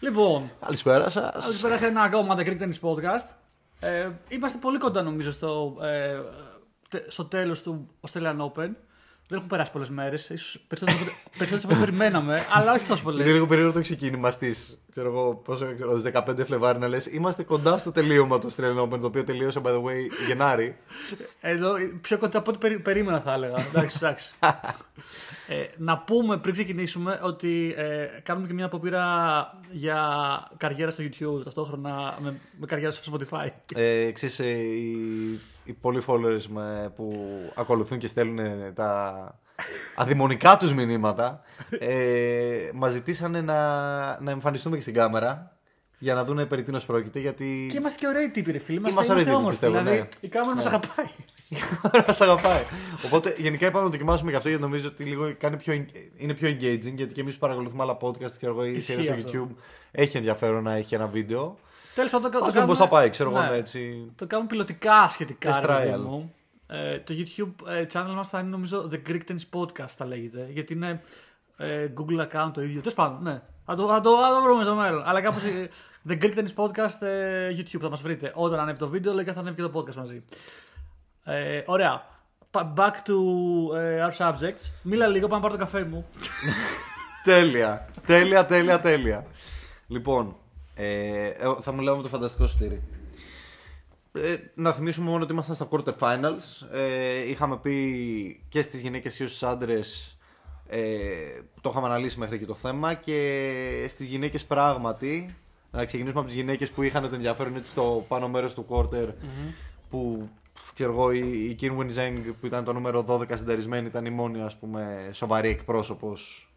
Λοιπόν, καλησπέρα σας. Καλησπέρα σε ένα ακόμα The Greek Tennis Podcast. Είμαστε πολύ κοντά νομίζω στο τέλος του Australian Open. Δεν έχουν περάσει πολλές μέρες, ίσως περισσότερες από ό,τι περιμέναμε, αλλά όχι τόσο πολλές. Είναι λίγο περίεργο το ξεκίνημα στις 15 Φλεβάρι να λες είμαστε κοντά στο τελείωμα του Australian Open, το οποίο τελείωσε by the way Γενάρη. Εδώ πιο κοντά από ό,τι περίμενα θα έλεγα. Εντάξει. Να πούμε πριν ξεκινήσουμε ότι κάνουμε και μια αποπείρα για καριέρα στο YouTube ταυτόχρονα με καριέρα στο Spotify. Εξής, οι πολλοί followers που ακολουθούν και στέλνουν τα αδειμονικά τους μηνύματα μας ζητήσανε να εμφανιστούμε και στην κάμερα για να δούνε περί τίνος πρόκειται, γιατί... Και είμαστε και ωραίοι τύποι ρε φίλοι, είμαστε όμορφοι, δηλαδή ναι. Η κάμερα μας αγαπάει. Η κάμερα μας αγαπάει. Οπότε γενικά είπαμε να δοκιμάσουμε και αυτό, γιατί νομίζω ότι λίγο είναι πιο engaging, γιατί και εμείς παρακολουθούμε άλλα podcast και εγώ ή στο YouTube. Έχει ενδιαφέρον να έχει ένα βίντεο. Τέλος πάντων, το κάνουμε... πώς θα πάει, ξέρω εγώ, ναι, έτσι. Το κάνουμε πιλωτικά σχετικά. Το YouTube channel μας θα είναι νομίζω The Greek Tennis Podcast θα λέγεται. Γιατί είναι Google account το ίδιο. Τέλος πάντων, ναι. Θα το βρούμε στο μέλλον. Αλλά κάπως The Greek Tennis Podcast YouTube θα μας βρείτε. Όταν ανέβει το βίντεο, λέει και θα ανέβει και το podcast μαζί. Ωραία. Back to our subjects. Μίλα λίγο, πάμε να πάρω το καφέ μου. Τέλεια. Λοιπόν. Θα μου λέμε το φανταστικό σωτήρι. Να θυμίσουμε μόνο ότι ήμασταν στα quarter finals. Είχαμε πει και στις γυναίκες και στους άντρες, το είχαμε αναλύσει μέχρι και το θέμα. Και στις γυναίκες πράγματι, να ξεκινήσουμε από τις γυναίκες που είχαν το ενδιαφέρον έτσι στο πάνω μέρος του quarter, που ξέρω εγώ, η Kim Winseng που ήταν το νούμερο 12 συνταρισμένη ήταν η μόνη ας πούμε σοβαρή εκπρόσωπος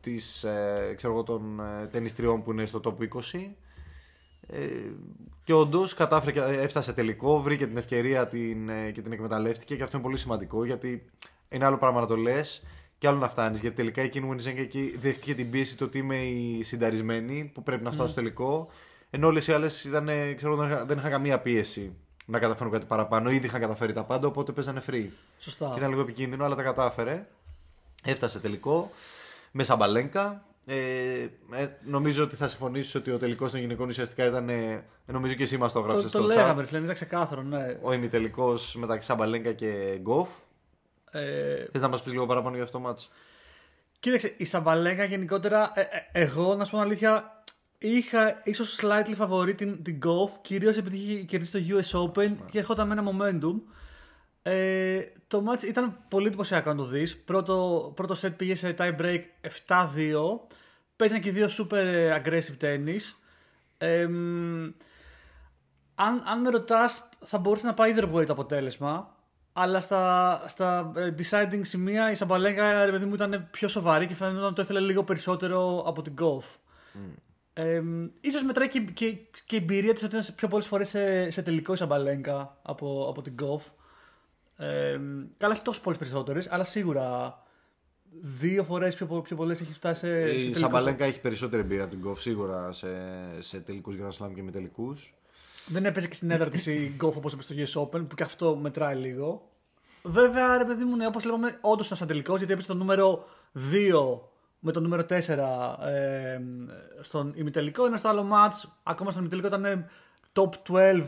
της, ξέρω εγώ, των τενιστριών που είναι στο top 20 και όντως κατάφερε, έφτασε τελικό, βρήκε την ευκαιρία και την εκμεταλλεύτηκε, και αυτό είναι πολύ σημαντικό, γιατί είναι άλλο πράγμα να το λες και άλλο να φτάνεις, γιατί τελικά η Kim Winseng εκεί δέχτηκε την πίεση το ότι είμαι η συνταρισμένη που πρέπει να φτάσω στο τελικό, ενώ όλες οι άλλες ήταν, ξέρω, δεν είχαν καμία πίεση να καταφέρουν κάτι παραπάνω, ήδη είχαν καταφέρει τα πάντα, οπότε παίζανε free. Σωστά. Ήταν λίγο επικίνδυνο, αλλά τα κατάφερε, έφτασε τελικό με Σαμπαλένκα. Νομίζω ότι θα συμφωνήσεις ότι ο τελικός των γυναικών ουσιαστικά ήταν. Νομίζω και εσύ μας το γράψες στο chat. Το λέγαμε, ρε φίλε, ήταν ξεκάθαρο, ναι. Ο ημιτελικός μεταξύ Σαμπαλένκα και Γκόφ. Θες να μας πεις λίγο παραπάνω για αυτό το μάτς? Κοίταξε, η Σαμπαλένκα γενικότερα, εγώ να σου πω αλήθεια, είχα ίσως slightly favorite την Γκόφ, κυρίως επειδή είχε κερδίσει το US Open και ερχόταν με ένα momentum. Το match ήταν πολύ εντυπωσιακό να το δεις. Πρώτο set πήγε σε tie break 7-2. Παίζαν και δύο super aggressive tennis. Αν με ρωτάς, θα μπορούσε να πάει either way το αποτέλεσμα. Αλλά στα deciding σημεία η Σαμπαλέγκα, ρε παιδί μου, ήταν πιο σοβαρή και φαίνεται ότι το ήθελε λίγο περισσότερο από την Gauff. Ίσως μετράει και η εμπειρία της ότι είναι πιο πολλές φορές σε τελικό η Σαμπαλέγκα από την Gauff. Καλά, όχι τόσο πολλές περισσότερες, αλλά σίγουρα δύο φορές πιο πολλές έχει φτάσει σε τελικούς. Η Σαμπαλένκα έχει περισσότερη εμπειρία από την Γκόφ σίγουρα σε τελικούς Grand Slam και με τελικούς. Δεν έπαιζε και στην έναρξη η Γκόφ όπως έπαιζε στο US Open, που και αυτό μετράει λίγο. Βέβαια, ρε παιδί μου, ναι, όπως λέγαμε, όντως ήταν σαν τελικός, γιατί έπαιζε το νούμερο 2 με το νούμερο 4 στον ημιτελικό, ενώ στο άλλο match, ακόμα στον ημιτελικό ήταν top 12.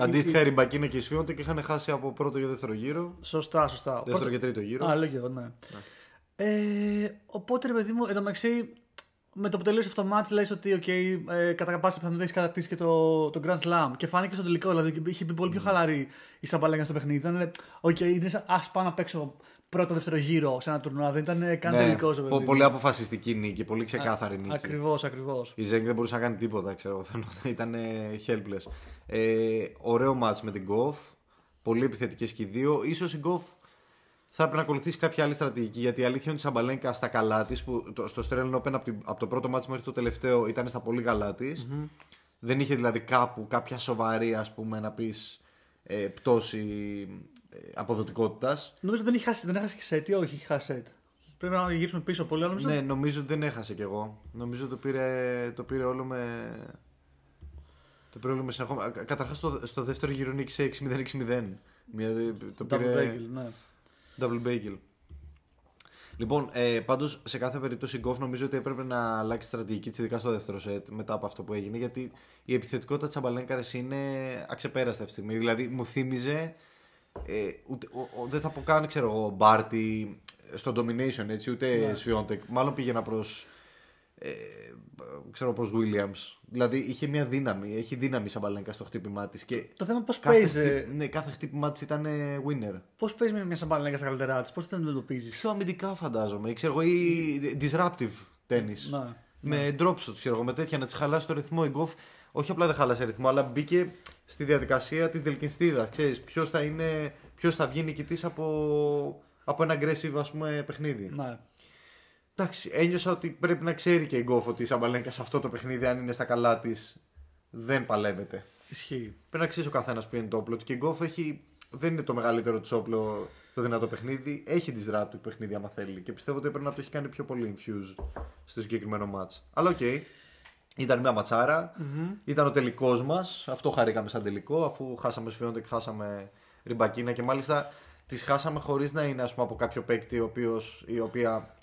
Αντίστοιχα η Ρυμπακίνα και η Σφιόντεκα και είχαν χάσει από πρώτο και δεύτερο γύρο. Σωστά. Δεύτερο και τρίτο γύρο. Α, λέγε εγώ, ναι. Οπότε, ρε παιδί μου, εντωμεταξύ, με το που τελείωσε αυτό το match, λες ότι okay, κατά πάσα πιθανότητα έχεις κατακτήσει και το Grand Slam. Και φάνηκε στο τελικό, δηλαδή είχε μπει πολύ πιο χαλαρή η Σαμπαλέγκα στο παιχνίδι. Ήταν, είναι σαν ας πάω να παίξω πρώτο-δεύτερο γύρο σε ένα τουρνουά. Δεν ήταν καν τελικό. Πολύ αποφασιστική νίκη, πολύ ξεκάθαρη νίκη. Ακριβώς. Η Ζέγκ δεν μπορούσε να κάνει τίποτα, ξέρω. Ήταν helpless. Ωραίο match με την Γκόφ. Πολύ επιθετικές και οι δύο. Ίσως η Γκόφ θα πρέπει να ακολουθήσει κάποια άλλη στρατηγική, γιατί η αλήθεια είναι ότι η Σαμπαλένκα στα καλά της, που στο Australian Open από το πρώτο μάτς μέχρι το τελευταίο ήταν στα πολύ καλά της. Δεν είχε δηλαδή κάπου κάποια σοβαρή, ας πούμε, να πεις πτώση αποδοτικότητας. Νομίζω ότι δεν έχασε και σετ, ή όχι, είχε χάσει σετ. Πρέπει να γυρίσουμε πίσω πολύ, αλλά νομίζω. Ναι, νομίζω ότι δεν έχασε κι εγώ. Νομίζω ότι το πήρε όλο με. Το πήρε όλο με συνεχόμενα. Καταρχάς στο δεύτερο γύρο νίκησε 6-0-6-0. Το πήρε. Double bagel. Λοιπόν, πάντως σε κάθε περίπτωση η Γκοφ νομίζω ότι έπρεπε να αλλάξει στρατηγική της, ειδικά στο δεύτερο σετ μετά από αυτό που έγινε, γιατί η επιθετικότητα της Σαμπαλένκαρες είναι αξεπέραστα αυτή τη στιγμή. Δηλαδή μου θύμιζε, δεν θα πω καν, ξέρω εγώ, Μπάρτι στο domination, έτσι, ούτε yeah. Σφιόντεκ. Μάλλον πήγαινα προς, ξέρω, προς Williams. Δηλαδή είχε μια δύναμη, έχει δύναμη η Σαμπαλένκα στο χτύπημά της. Και το θέμα πώς παίζει. Ναι, κάθε χτύπημά της ήταν winner. Πώς παίζει με μια Σαμπαλένκα στα καλύτερά της, πώς την αντιμετωπίζεις? Πιο αμυντικά φαντάζομαι, ξέρω εγώ, ή disruptive tennis. Να, με ναι. drop shots, ξέρω εγώ, με τέτοια να της χαλάσει το ρυθμό. Η Γκοφ όχι απλά δεν χάλασε ρυθμό, αλλά μπήκε στη διαδικασία της δελκυνστίδας. Ξέρεις ποιος θα είναι, ποιος θα βγει νικητής από ένα aggressive, ας πούμε, παιχνίδι. Ναι. Εντάξει, ένιωσα ότι πρέπει να ξέρει και η Γκόφ ότι η Σαμπαλένκα σε αυτό το παιχνίδι, αν είναι στα καλά της, δεν παλεύεται. Ισχύει. Πρέπει να ξέρει ο καθένας που είναι το όπλο του. Και η Γκόφ δεν είναι το μεγαλύτερο της όπλο, το δυνατό παιχνίδι. Έχει disruptive παιχνίδι, άμα θέλει. Και πιστεύω ότι πρέπει να το έχει κάνει πιο πολύ infused στο συγκεκριμένο μάτς. Αλλά οκ. Okay. Ήταν μια ματσάρα. Mm-hmm. Ήταν ο τελικός μας. Αυτό χαρήκαμε σαν τελικό, αφού χάσαμε Σφιόντεκ, χάσαμε Ριμπακίνα και μάλιστα τις χάσαμε χωρίς να είναι, ας πούμε, από κάποιο παίκτη η οποία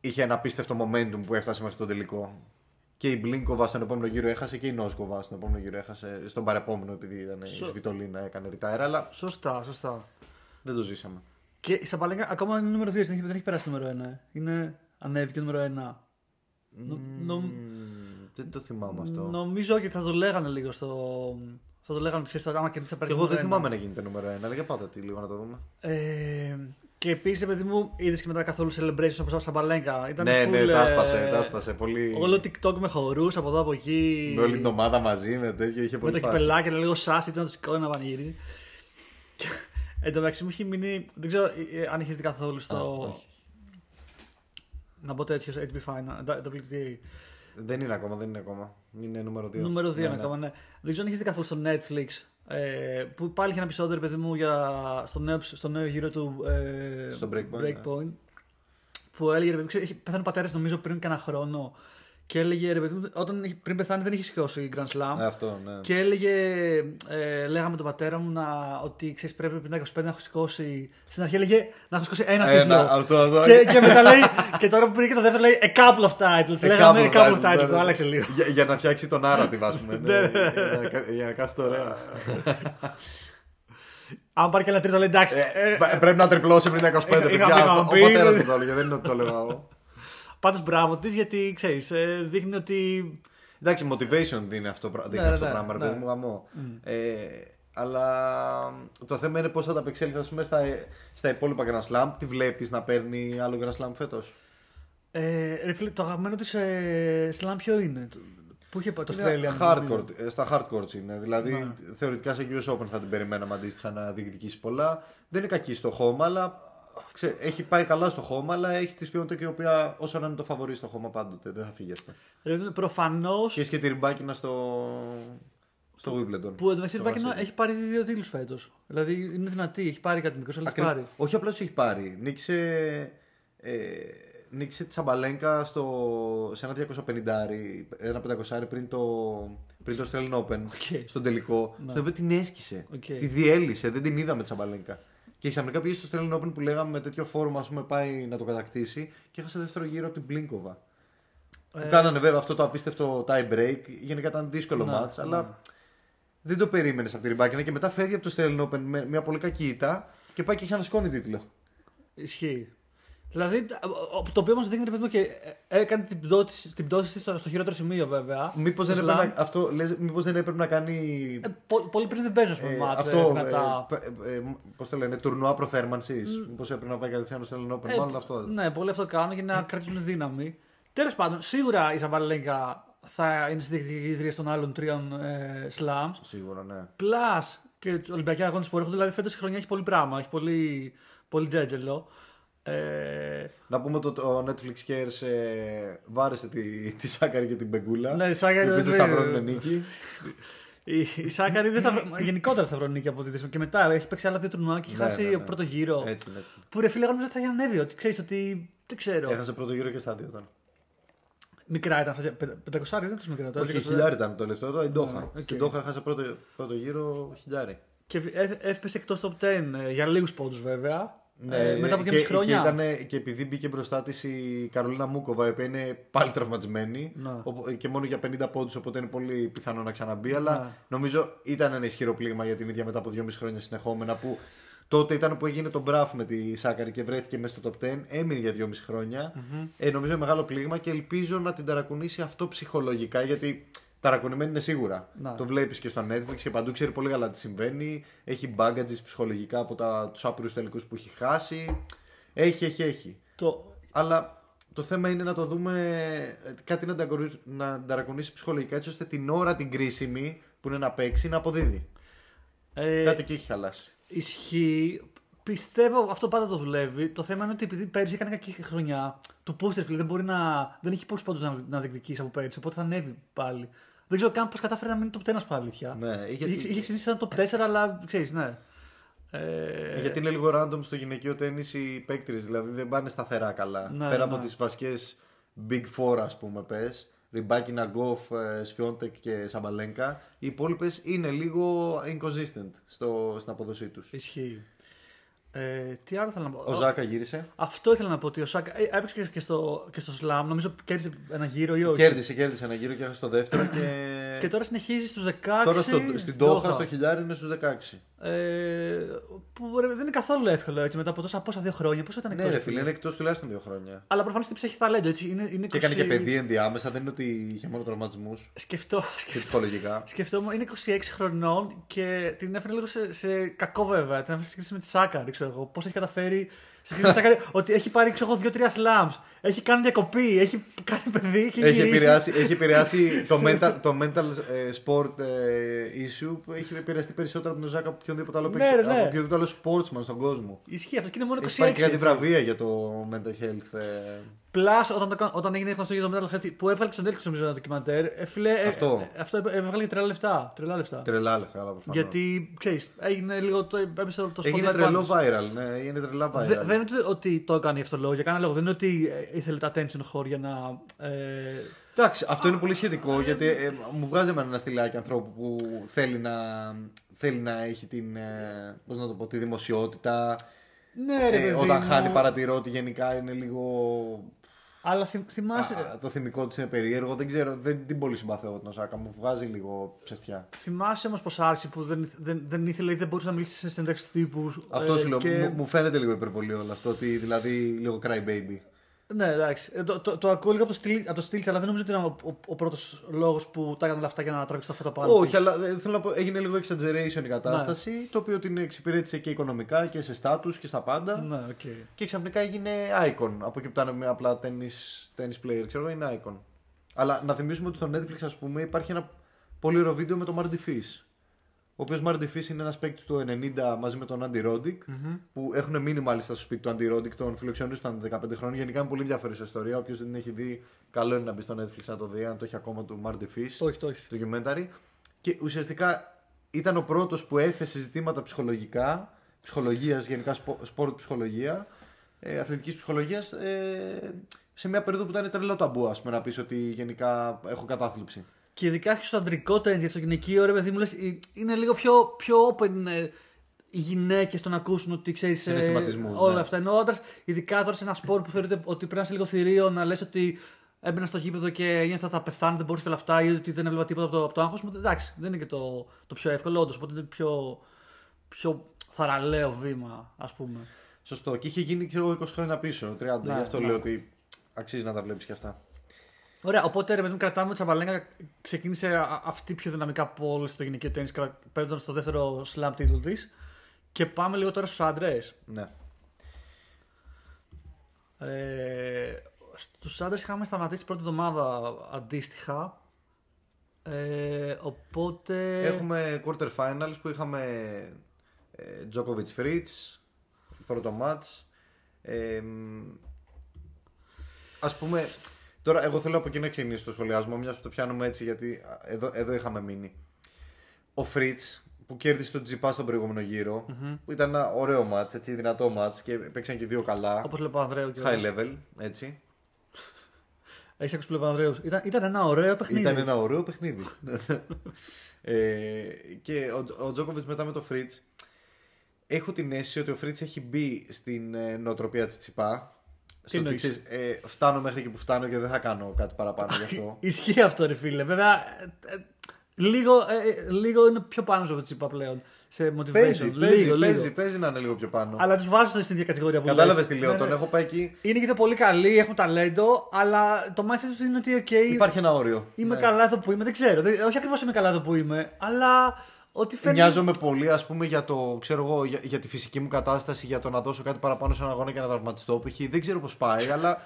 είχε ένα απίστευτο momentum που έφτασε μέχρι τον τελικό. Και η Μπλίνκοβα στον επόμενο γύρο έχασε και η Νόσκοβα στον επόμενο γύρο έχασε. Στον παρεπόμενο, επειδή ήταν η Σβιτολίνα, έκανε ρητάερα. Αλλά σωστά. Δεν το ζήσαμε. Και η Σαμπαλένκα ακόμα είναι νούμερο 2, δεν έχει περάσει νούμερο 1. Είναι ανέβηκε νούμερο 1. Δεν το θυμάμαι αυτό. Νομίζω ότι θα το λέγανε λίγο στο. Θα το λέγανε ότι άμα και εμεί θα περάσει. Εγώ δεν θυμάμαι να γίνεται νούμερο 1. Λέγα πάτα τι λίγο να το δούμε. Και επίσης, παιδί μου, είδες και μετά καθόλου celebrations όπως Σαμπαλένκα. Ναι, τα σπάσε πολύ. Όλο TikTok με χορούς από εδώ από εκεί. Με όλη την ομάδα μαζί, με τέτοιο, είχε πολύ φάση. Με τα κυπελάκια, λίγο σάσι, ήταν να τους σηκώνει ένα πανηγύρι. Εν τω μεταξύ μου είχε μείνει, δεν ξέρω αν έχεις δει καθόλου στο. Να πω τέτοιο, ATP Final, WTA. Δεν είναι ακόμα. Είναι νούμερο 2. Νούμερο 2 είναι ακόμα, ναι. Δεν ξέρω αν έχεις δει καθόλου στο Netflix. Που πάλι είχε ένα επεισόδιο, παιδί μου, στο νέο γύρο του στο Breakpoint. Που έλεγε, πέθανε ο πατέρας νομίζω πριν κανένα χρόνο. Και έλεγε, ρε παιδί μου, όταν πριν πεθάνει δεν είχε σηκώσει Grand Slam. Αυτό, ναι. Και έλεγε, λέγαμε τον πατέρα μου ότι ξέρεις, πρέπει πριν τα 25 να έχω σηκώσει. Στην αρχή έλεγε να έχω σηκώσει ένα τίτλο. Αυτό. Και μετά λέει, και τώρα που πήρε και το δεύτερο λέει a couple of titles. Λέγαμε a couple of titles, το άλλαξε λίγο. Για να φτιάξει τον narrative, ας πούμε. Για να κάθεται ωραία. Αν πάρει και ένα τρίτο, λέει εντάξει. Πρέπει να τριπλώσει πριν τα 25. Ο πατέρας μου το έλεγε, δεν είναι ότι το έλεγα εγώ. Πάντως μπράβο της, γιατί ξέρεις, δείχνει ότι. Εντάξει, motivation δίνει αυτό το πράγμα, ρε παιδί μου, γαμό. Αλλά το θέμα είναι πώς θα τα απεξέλθει στα υπόλοιπα Grand Slam. Τι βλέπεις να παίρνει άλλο Grand Slam φέτος? Το αγαπημένο της Slam ποιο είναι? Πού είχε πάει το Australian? Στα hardcourts είναι. Δηλαδή θεωρητικά σε US Open θα την περιμέναμε αντίστοιχα να διεκδικήσει πολλά. Δεν είναι κακή στο χώμα, αλλά. Έχει πάει καλά στο χώμα, αλλά έχει τη Σφιόντεκα η οποία όσο να είναι το φαβορί στο χώμα πάντοτε, δεν θα φύγει αυτό. Προφανώς. Και τη Ριμπάκινα στο Wimbledon. Που εντάξει, η Ριμπάκινα έχει πάρει 2 τίτλους φέτος. Δηλαδή είναι δυνατή, έχει πάρει κάτι μικρό, αλλά έχει πάρει. Όχι απλά τους έχει πάρει. Νίκησε τη Σαμπαλένκα σε ένα 250, ένα 500 πριν το Australian Open. Okay. Στον τελικό. No. Στον οποίο την έσκησε. Okay. Τη διέλυσε, δεν την είδαμε τη Σαμπαλένκα. Και ξαφνικά πήγε στο Australian Open που λέγαμε με τέτοιο φόρμα, ας πούμε, πάει να το κατακτήσει και έχασε δεύτερο γύρο από την Blinkova. Που κάνανε βέβαια αυτό το απίστευτο tie break. Γενικά ήταν δύσκολο match, αλλά δεν το περίμενε από τη Ριμπάκινα και μετά φεύγει από το Australian Open με μια πολύ κακή ήττα και πάει και ξανασκώνει τίτλο. Ισχύει. Δηλαδή, το οποίο μας δείχνει, παιδί, και έκανε την πτώση της στο χειρότερο σημείο, βέβαια. Μήπως δεν έπρεπε να κάνει. Πολύ πριν δεν παίζει, ας πούμε, μάτς. Πώς το λένε, τουρνουά προθέρμανσης. Μήπως έπρεπε να πάει κατευθείαν στο Australian Open. Μάλλον αυτό. Ναι, πολλοί αυτό κάνουν για να κρατήσουν δύναμη. Τέλος πάντων, σίγουρα η Σαμπαλένκα θα είναι στη διεκδικήτρια των άλλων 3 slams. Σίγουρα, ναι. Πλάς και του Ολυμπιακού Αγώνες που έρχονται. Δηλαδή, φέτος η χρονιά έχει πολύ πράγμα. Έχει πολύ τζέτζελο. Να πούμε ότι το Netflix Cares βάρεσε τη Σάκαρη και την Μπεγκούλα. Ναι, η Σάκαρη δεν σταυρώνει νίκη. Η Σάκαρη γενικότερα σταυρώνει νίκη από τη και μετά. Έχει παίξει άλλα 2 τουρνουά και έχει χάσει πρώτο γύρο. Έτσι. Που ρε φίλε, νομίζω ότι θα είχε ανέβει. Ότι ξέρει ότι. Δεν ξέρω. Έχασε πρώτο γύρο και στα 2 τώρα. Μικρά ήταν αυτά. 500 ήταν του μικρά τώρα. Όχι, 1000 ήταν το λεφτό. Η Ντόχα. Στην Ντόχα χάσε πρώτο γύρο 1000. Και έφεσε εκτός top 10 για λίγους πόντους βέβαια. ναι, μετά από 2,5 χρόνια. Και, ήταν, και επειδή μπήκε μπροστά της η Καρολίνα Μούκοβα, η οποία είναι πάλι τραυματισμένη και μόνο για 50 πόντους, οπότε είναι πολύ πιθανό να ξαναμπεί. Να. Αλλά νομίζω ήταν ένα ισχυρό πλήγμα για την ίδια μετά από 2,5 χρόνια συνεχόμενα. Που τότε ήταν που έγινε το μπραφ με τη Σάκαρη και βρέθηκε μέσα στο top 10. Έμεινε για 2,5 χρόνια. Mm-hmm. Νομίζω μεγάλο πλήγμα και ελπίζω να την ταρακουνήσει αυτό ψυχολογικά, γιατί ταρακουνημένη είναι σίγουρα. Να. Το βλέπεις και στο Netflix και παντού, ξέρει πολύ καλά τι συμβαίνει. Έχει baggages ψυχολογικά από τους άπειρους τελικούς που έχει χάσει. Έχει. Αλλά το θέμα είναι να το δούμε κάτι να ταρακουνήσει ψυχολογικά, έτσι ώστε την ώρα την κρίσιμη που είναι να παίξει να αποδίδει. Κάτι εκεί έχει χαλάσει. Ισχύει. Πιστεύω αυτό πάντα το δουλεύει. Το θέμα είναι ότι επειδή πέρυσι έκανε κακή χρονιά, το πούστερ δεν έχει πολλούς πόντους να διεκδικήσει από πέρυσι, οπότε θα ανέβει πάλι. Δεν ξέρω καν πώς κατάφερε να μείνει top 10, να σου πω αλήθεια. Ναι, είχε ξεκινήσει σαν top 4, αλλά ξέρεις, ναι. Γιατί είναι λίγο random στο γυναικείο τένις οι παίκτρες, δηλαδή δεν πάνε σταθερά καλά. Ναι, πέρα από τις βασικές Big Four, ας πούμε, πες. Ριμπάκινα, Γκόφ, Σφιόντεκ και Σαμπαλένκα. Οι υπόλοιπες είναι λίγο inconsistent στην αποδοσή τους. Ισχύει. Τι άλλο θέλω να πω. Ο Ζάκα γύρισε. Αυτό ήθελα να πω, ότι ο Ζάκα έπαιξε και στο Σλάμ. Νομίζω κέρδισε ένα γύρο ή όχι. Κέρδισε ένα γύρο και έχασε το δεύτερο. Και τώρα συνεχίζει στους 16. Τώρα στην Ντόχα, στο χιλιάρι είναι στους 16. Που δεν είναι καθόλου εύκολο έτσι μετά από πόσα 2 χρόνια. Πόσα ήταν εκτός. Ναι, ρε φίλε, είναι εκτός τουλάχιστον 2 χρόνια. Αλλά προφανώς την ψέχει ταλέντο. Και έκανε και παιδί ενδιάμεσα, δεν είναι ότι είχε μόνο τραυματισμούς. Σκεφτόμουν, είναι 26 χρονών και την έφερε λίγο σε κακό βέβαια. Την έφερε με τη Σάκα. Πώς έχει καταφέρει ότι έχει πάρει 2-3 slams, έχει κάνει διακοπή, έχει κάνει παιδί και έχει επηρεάσει το mental sport issue που έχει επηρεαστεί περισσότερο από τον Ζάκα από οποιονδήποτε άλλο sportsman στον κόσμο. Ισχύει αυτό και είναι μόνο 26. Έχει πάρει και κάτι βραβεία για το mental health. Plus, όταν έγινε γνωστό για το mental health που έβγαλε στον Netflix νομίζω ένα ντοκιμαντέρ, αυτό έβγαλε για 3 λεπτά. Γιατί ξέρεις, έγινε λίγο το sport. Έγινε τρελό viral. Δεν είναι ότι το έκανε αυτό λόγο για κανένα λόγο. Δεν είναι ότι ήθελε τα attention χώρια για να. Εντάξει, αυτό είναι πολύ σχετικό γιατί μου βγάζει εμένα ένα στυλάκι ανθρώπου που θέλει να έχει την. Πώς να το πω, τη δημοσιότητα. Ναι, ρε, όταν χάνει παρατηρώ ότι γενικά είναι λίγο. Αλλά θυμάσαι. Το θυμικό της είναι περίεργο. Δεν ξέρω, δεν την πολύ συμπαθώ την Οσάκα. Μου βγάζει λίγο ψευτιά. Θυμάσαι όμως πως άρχισε που δεν ήθελε ή δεν μπορούσε να μιλήσει σε συνέντευξη τύπου. Αυτό σου λέω. Μου φαίνεται λίγο υπερβολή όλο αυτό. Ότι δηλαδή λίγο cry baby. Ναι, εντάξει. Το ακούω λίγο από το στυλ, αλλά δεν νομίζω ότι ήταν ο πρώτος λόγος που τα έκανε όλα αυτά για να τραβήξει τα φώτα πάνω. Όχι, αλλά θέλω να πω, έγινε λίγο exaggeration η κατάσταση. Ναι. Το οποίο την εξυπηρέτησε και οικονομικά και σε στάτους και στα πάντα. Ναι, okay. Και ξαφνικά έγινε icon. Από εκεί που ήταν απλά tennis player, ξέρω, είναι icon. Αλλά να θυμίσουμε ότι στο Netflix, ας πούμε, υπάρχει ένα πολύ ωραίο βίντεο με τον Mardy Fish. Ο οποίος Mardy Fish είναι ένας παίκτης του 90 μαζί με τον Andy Roddick, mm-hmm. που έχουν μείνει μάλιστα στο σπίτι του Andy Roddick, τον φιλοξενούσαν 15 χρόνια. Γενικά είναι πολύ ενδιαφέρουσα ιστορία. Όποιος δεν την έχει δει, καλό είναι να μπει στο Netflix να το δει, αν το έχει ακόμα, του Mardy Fish. Το documentary. Και ουσιαστικά ήταν ο πρώτος που έθεσε ζητήματα ψυχολογικά, ψυχολογίας, γενικά σπορτ ψυχολογία, αθλητικής ψυχολογίας, σε μια περίοδο που ήταν τρελό ταμπού, ας πούμε, να πεις ότι γενικά έχω κατάθλιψη. Και ειδικά στο αντρικό τένις, στο γυναικείο, ρε παιδί μου, λες, είναι λίγο πιο open οι γυναίκες στο να ακούσουν ότι ξέρεις. Όλα αυτά. Ενώ άντρας, ειδικά τώρα σε ένα σπορ που θεωρείται ότι πρέπει να είσαι λίγο θηρίο, να λες ότι έμπαινα στο γήπεδο και ένιωθα θα πεθάνω, δεν μπορούσα και όλα αυτά, ή ότι δεν έβλεπα τίποτα από το άγχος μου. Εντάξει, δεν είναι και το πιο εύκολο, όντως. Οπότε είναι πιο θαραλέο βήμα, ας πούμε. Σωστό. Και είχε γίνει 20 χρόνια πίσω, 30. Γι' αυτό λέω ότι αξίζει να τα βλέπεις και αυτά. Ωραία, οπότε ρε παιδί μου, κρατάμε ότι η Σαμπαλένκα ξεκίνησε αυτή πιο δυναμικά από όλες στο γυναικείο τένις, παίρνοντας στο δεύτερο slam τίτλο της. Και πάμε λίγο τώρα στους άντρες. Ναι. Στους άντρες είχαμε σταματήσει την πρώτη εβδομάδα αντίστοιχα. Οπότε. Έχουμε quarter finals που είχαμε Djokovic Fritz, πρώτο μάτς. Ας πούμε. Τώρα, εγώ θέλω από εκεί να ξεκινήσω το σχολιασμό, μιας που το πιάνουμε έτσι, γιατί εδώ είχαμε μείνει. Ο Φριτς που κέρδισε τον Τσιτσιπά στον προηγούμενο γύρο, mm-hmm. που ήταν ένα ωραίο μάτς, έτσι, δυνατό μάτς και παίξαν και δύο καλά. Όπως λέει ο Πανδρέου και high level, έτσι. Έχεις ακούσει που λέει ο Πανδρέου. Ήταν ένα ωραίο παιχνίδι. Και ο Τζόκοβιτς μετά με τον Φριτς. έχω την αίσθηση ότι ο Φρίτς έχει μπει στην νοοτροπία Τσιτσιπά. Φτάνω μέχρι εκεί που φτάνω και δεν θα κάνω κάτι παραπάνω γι' αυτό. Ισχύει αυτό, ρε φίλε. Βέβαια, λίγο είναι πιο πάνω από Τσιτσιπά πλέον. Σε motivation. Παίζει να είναι λίγο πιο πάνω. Αλλά τους βάζουν στην ίδια κατηγορία που κατάλαβες τι λέω, τον έχω πάει εκεί. Είναι και πολύ καλοί, έχουν ταλέντο, αλλά το mindset του είναι ότι okay, υπάρχει ένα όριο. Είμαι καλά εδώ που είμαι, δεν ξέρω. Όχι ακριβώς είμαι καλά εδώ που είμαι, αλλά. Νοιάζομαι πολύ, ας πούμε, για τη φυσική μου κατάσταση, για το να δώσω κάτι παραπάνω σε έναν αγώνα και να τραυματιστώ. Δεν ξέρω πώς πάει, αλλά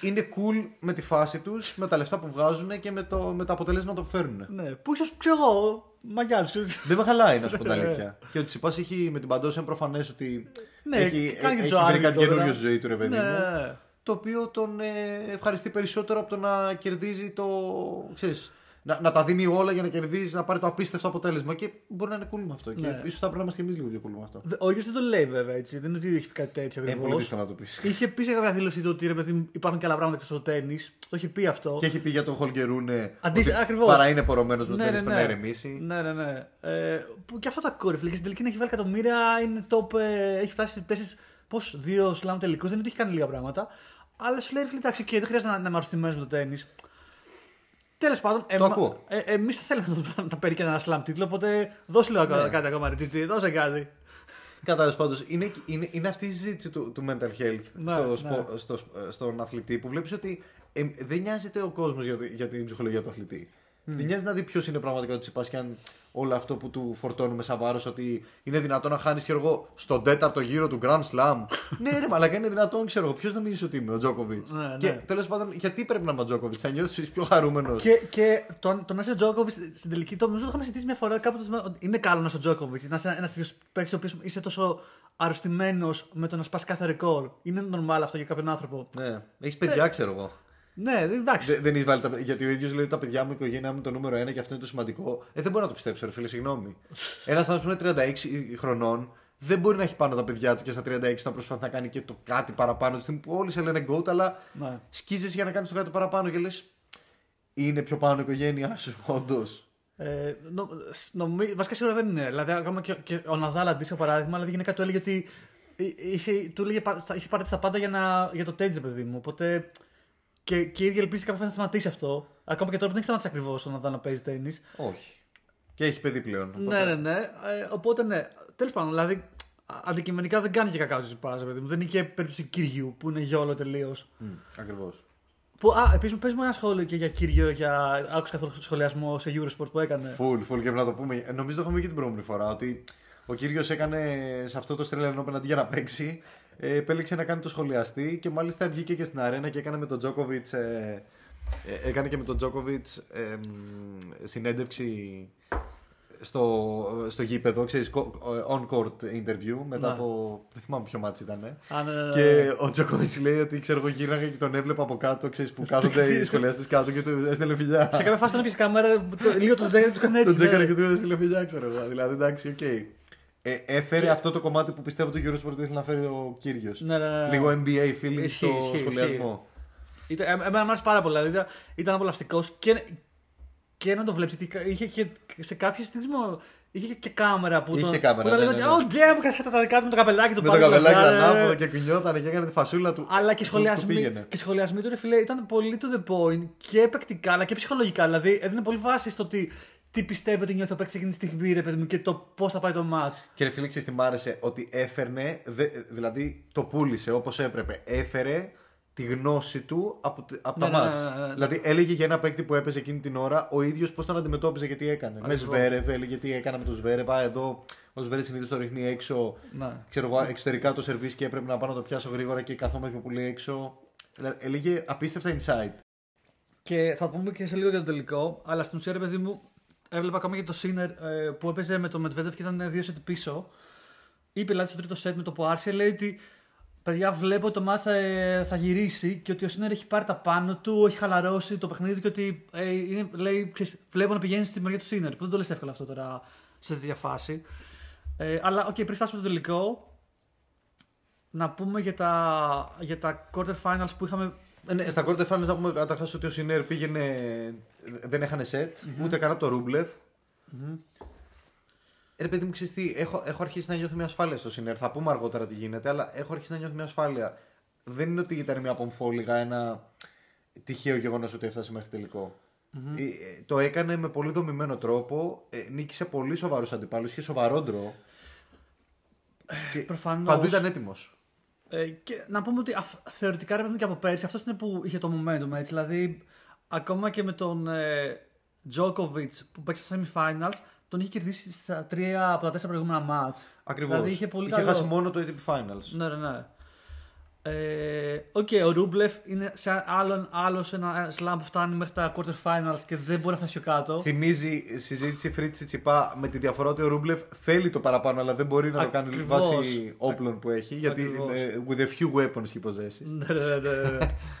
είναι cool με τη φάση τους, με τα λεφτά που βγάζουν και με τα αποτελέσματα που φέρνουν. Ναι, που ίσως ξέρω εγώ, μαγιάρι. Δεν με χαλάει, να σου πω την αλήθεια. Και ο Τσιτσιπάς έχει με την παντός, είναι προφανές ότι έχει βρει κάτι καινούριο στη ζωή του, ρε παιδί μου. Το οποίο τον ευχαριστεί περισσότερο από το να κερδίζει το. Να τα δίνει όλα για να κερδίζει, να πάρει το απίστευτο αποτέλεσμα. Και μπορεί να είναι cool με αυτό. Ναι. Και ίσως θα πρέπει να είμαστε κι εμείς λίγο πιο cool με αυτό. Ο ίδιος δεν το λέει βέβαια έτσι. Δεν είναι ότι είχε πει κάτι τέτοιο ακριβώς. Είναι πολύ δύσκολο να το πεις. Είχε πει σε κάποια δήλωση ότι ρε παιδί, υπάρχουν και άλλα πράγματα εκτός από το τένις. Το έχει πει αυτό. Και έχει πει για τον Χολγκερούνε. Παρά είναι πορωμένος με το τένις, πρέπει να ηρεμήσει. Ναι. Και αυτό τα κόρυφλε. Και στην τελική έχει βάλει εκατομμύρια. Είναι top. Έχει φτάσει σε 2 σλαμ τελικούς. Δεν είναι ότι έχει κάνει λίγα πράγματα. Αλλά σου λέει, εντάξει, δεν χρειάζεται να είμαι αρρωστημένος με το τένις. Τέλος πάντων, εμείς θα θέλουμε να παίρνει και ένα σλαμ τίτλο, οπότε δώσε λίγο κάτι ακόμα, ρε Τζιτζι, δώσε κάτι. Κατάλαβες πάντως, είναι αυτή η συζήτηση του mental health στον αθλητή που βλέπεις ότι δεν νοιάζεται ο κόσμος για την ψυχολογία του αθλητή. Δεν νοιάζει να δει ποιος είναι πραγματικά ο Τσιτσιπάς και αν όλο αυτό που του φορτώνουμε σαν βάρος, ότι είναι δυνατόν να χάνεις και εγώ στον τέταρτο γύρο του Grand Slam. Ναι, ρε, αλλά είναι δυνατόν, ξέρω εγώ. Ποιος νομίζει ότι είμαι, ο Τζόκοβιτς. Ναι. Και τέλος πάντων, γιατί πρέπει να είμαι ο Τζόκοβιτς, θα νιώθεις πιο χαρούμενος. Και τον να είσαι ο Τζόκοβιτς στην τελική, το νομίζω ότι είχαμε συζητήσει μια φορά κάποτε. Είναι καλό να είσαι ο Τζόκοβιτς, να είσαι ένας τέτοιος παίκτης ο οποίος είσαι τόσο αρρωστημένος με το να σπάς κάθε ρεκόρ. Είναι normal αυτό για κάποιον άνθρωπο. Ναι, έχεις παιδιά, ξέρω εγώ. Ναι, εντάξει. Δεν έχει βάλει τα παιδιά. Γιατί ο ίδιος λέει ότι τα παιδιά μου, η οικογένειά μου είναι το νούμερο 1 και αυτό είναι το σημαντικό. Δεν μπορώ να το πιστέψω, ρε φίλε, συγγνώμη. Ένας άνθρωπος που είναι 36 χρονών δεν μπορεί να έχει πάνω τα παιδιά του και στα 36 να προσπαθεί να κάνει και το κάτι παραπάνω. Τη στιγμή που όλοι σε λένε goat, αλλά σκίζεσαι για να κάνεις το κάτι παραπάνω και λες, είναι πιο πάνω η οικογένειά σου, όντως. Βασικά σίγουρα δεν είναι. Δηλαδή, ακόμα και ο Ναδάλ αντίστοιχα παράδειγμα, δηλαδή γυναίκα του έλεγε ότι είχε πάρει τα πάντα για το τένις, παιδί μου. Οπότε. Και η ίδια ελπίζει κάποια φορά να σταματήσει αυτό. Ακόμα και τώρα που δεν έχει σταματήσει ακριβώς ο Ναδάλ να παίζει τένις. Όχι. Και έχει παιδί πλέον. Οπότε... Ναι. Οπότε ναι. Τέλος πάντων, δηλαδή αντικειμενικά δεν κάνει και κακά ο Τσιτσιπάς, παιδί μου. Δεν είναι και περίπτωση Κυριού που είναι γιόλο τελείως. Ακριβώς. Επίσης, πες μου ένα σχόλιο και για Κύριο, για άκουσα καθόλου σχολιασμό σε Eurosport που έκανε. Full και να το πούμε. Νομίζω το είχαμε και την προηγούμενη φορά ότι ο Κύριος έκανε σε αυτό το Australian Open αντί για να παίξει. Επέλεξε να κάνει το σχολιαστή και μάλιστα βγήκε και στην αρένα και έκανε με τον Τζόκοβιτς συνέντευξη στο γήπεδο, ξέρεις, on-court interview μετά από... δεν θυμάμαι ποιο μάτς ήταν. Και ο Τζόκοβιτς λέει ότι ξέρω εγώ γύρναγα και τον έβλεπα από κάτω, ξέρεις, που κάθονται οι σχολιαστές κάτω και του έστειλε φιλιά. Σε κάποια φάση τον έπιασε η κάμερα, λίγο τον τζέκαρα και του έκανε έτσι. Τον τζέκαρα και του έστειλε φιλιά, ξέρω εγώ. Δηλαδή εντάξει, οκ. Έφερε αυτό το κομμάτι που πιστεύω το Eurosport ήθελε να φέρει ο Kyrgios. Ναι. Λίγο NBA feeling στο σχολιασμό. Εμένα μου άρεσε πάρα πολύ. Δηλαδή ήταν απολαυστικός και να το βλέπεις. Είχε και σε κάποιο στιγμό. Είχε και κάμερα που. Είχε κάμερα. Ω, Τζέμπ, καθόταν τα δικά του με το καπελάκι του. Με το καπελάκι ανάποδο και κουνιόταν και έκανε τη φασούλα του. Αλλά και οι σχολιασμοί του, ρε φίλε, ήταν πολύ to the point και παικτικά αλλά και ψυχολογικά. Δηλαδή έδινε πολύ βάση στο ότι. Τι πιστεύω ότι νιώθω παίξει εκείνη τη στιγμή, ρε παιδί μου, και το πώς θα πάει το μάτς. Και ρε φίλε, ξέρεις τι μ' άρεσε, ότι έφερνε, δηλαδή το πούλησε όπως έπρεπε. Έφερε τη γνώση του από τα μάτς. Ναι. Δηλαδή έλεγε για ένα παίκτη που έπαιζε εκείνη την ώρα ο ίδιος πώς τον αντιμετώπιζε και τι έκανε. Με Σβέρεβ, έλεγε τι έκανα με τον Σβέρεβ. Εδώ ο Σβέρεβ συνήθως το ρίχνει έξω. Ξέρω εγώ, εξωτερικά το σερβίς και έπρεπε να πάω να το πιάσω γρήγορα και καθόμαστε πιο πολύ έξω. Δηλαδή, έλεγε απίστευτα insight. Και θα πούμε και σε λίγο για το τελικό, αλλά στην ουσία, ρε παιδί μου. Έβλεπα ακόμα και το Sinner που έπαιζε με τον Medvedev και ήταν 2 σετ πίσω. Είπε δηλαδή στο τρίτο σετ με το που άρχισε, λέει ότι παιδιά, βλέπω ότι το μάτς θα γυρίσει και ότι ο Sinner έχει πάρει τα πάνω του, έχει χαλαρώσει το παιχνίδι και ότι λέει, βλέπω να πηγαίνει στη μεριά του Sinner. Που δεν το λες εύκολα αυτό τώρα σε τέτοια φάση. Αλλά οκ, πριν φτάσουμε το τελικό, να πούμε για τα quarter finals που είχαμε. Ναι, στα quarter finals να πούμε καταρχάς ότι ο Sinner πήγαινε. Δεν έχανε σετ, ούτε καν από το Ρούμπλεφ. ρε παιδί μου, ξέρεις τι, έχω αρχίσει να νιώθω μια ασφάλεια στο Sinner. Θα πούμε αργότερα τι γίνεται, αλλά έχω αρχίσει να νιώθω μια ασφάλεια. Δεν είναι ότι ήταν μια πομφόλιγα, ένα τυχαίο γεγονός ότι έφτασε μέχρι τελικό. Mm-hmm. Το έκανε με πολύ δομημένο τρόπο. Νίκησε πολύ σοβαρούς αντιπάλους, είχε σοβαρό ντρο. Προφανώς. Παντού ήταν έτοιμος. Και να πούμε ότι θεωρητικά ρε παιδί μου και από πέρσι αυτό είναι που είχε το momentum. Έτσι. Δηλαδή, ακόμα και με τον Djokovic που παίξε στα semi-finals, τον είχε κερδίσει στα 3 από τα 4 προηγούμενα μάτς. Ακριβώς. Δηλαδή, είχε χάσει μόνο το ATP Finals. Ναι. Okay, ο Ρούμπλεφ είναι σε άλλο ένα σλάμ που φτάνει μέχρι τα quarter finals και δεν μπορεί να φτάσει πιο κάτω. Θυμίζει συζήτηση Fritz Tsitsipas με τη διαφορά ότι ο Ρούμπλεφ θέλει το παραπάνω, αλλά δεν μπορεί να το κάνει βάσει όπλων που έχει. Γιατί είναι with a few weapons he possesses. Ναι.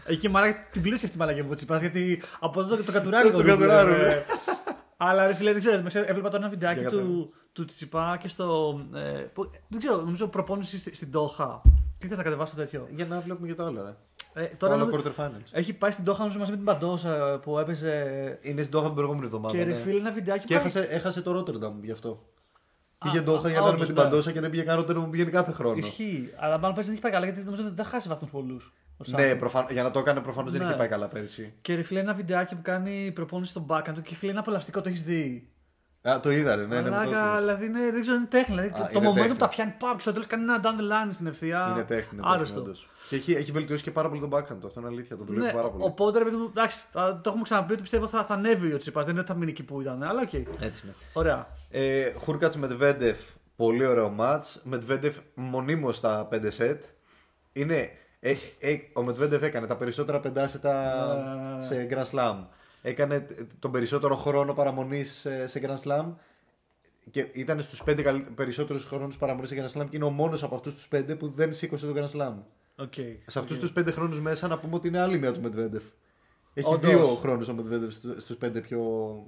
Εκεί μάλλον την πλήρωσε αυτή η μαλακή από Tsitsipas, γιατί από τότε το κατουράρει. Το κατουράρει. Αλλά ρε φίλε, δεν ξέρω, έβλεπα τώρα ένα βιντεάκι του Tsitsipas και στο. Δεν ξέρω, νομίζω προπόνηση στην Doha. Τι θες να κατεβάσω τέτοιο. Για να βλέπουμε για το άλλο, ρε. Τώρα το άλλο quarter finals. Έχει πάει στην Doha μαζί με την Παντόσα που έπαιζε. Είναι στην Doha την προηγούμενη εβδομάδα. Και ρε φίλε, ένα βιντεάκι. Και έχασε το Rotterdam γι' αυτό. Πήγε Doha για να είναι με την Παντόσα και δεν πήγε καν Rotterdam που πήγαινε κάθε χρόνο. Ισχύει. Αλλά μάλλον πέρσι δεν είχε πάει καλά γιατί νομίζω ότι δεν θα χάσει βαθμούς πολλούς. Ναι, για να το έκανε προφανώς δεν είχε πάει καλά πέρσι. Και ρε φίλε, ένα βιντεάκι που κάνει προπόνηση στον backhand του και φίλε, ένα απολαυστικό, το έχει δει. Το είδα, ρε. Ναι, δηλαδή είναι, δεν ξέρω, είναι τέχνη. Δηλαδή, το momentum τα πιάνει πάω και στο τέλος κάνει ένα down the line στην ευθεία. Είναι τέχνη. Άρρωστο. Και έχει βελτιώσει και πάρα πολύ τον backhand του. Αυτό είναι αλήθεια. Το δουλεύει πάρα πολύ. Οπότε, εντάξει, το έχουμε ξαναπεί ότι πιστεύω θα ανέβει ο Tsitsipas. Δεν είναι ότι θα μείνει εκεί που ήταν. Αλλά οκ. Έτσι είναι. Ωραία. Hurkacz Medvedev. Πολύ ωραίο match. Medvedev μονίμως στα 5 set. Ο Medvedev έκανε τα περισσότερα πεντάσετα σε Grand Slam. Έκανε τον περισσότερο χρόνο παραμονής σε Grand Slam και ήταν στους 5 περισσότερους χρόνους παραμονής σε Grand Slam και είναι ο μόνος από αυτούς τους 5 που δεν σήκωσε το Grand Slam. Okay. Σε αυτούς τους 5 χρόνους μέσα να πούμε ότι είναι άλλη μία του Medvedev. Έχει 2 χρόνους ο Medvedev στους 5 πιο.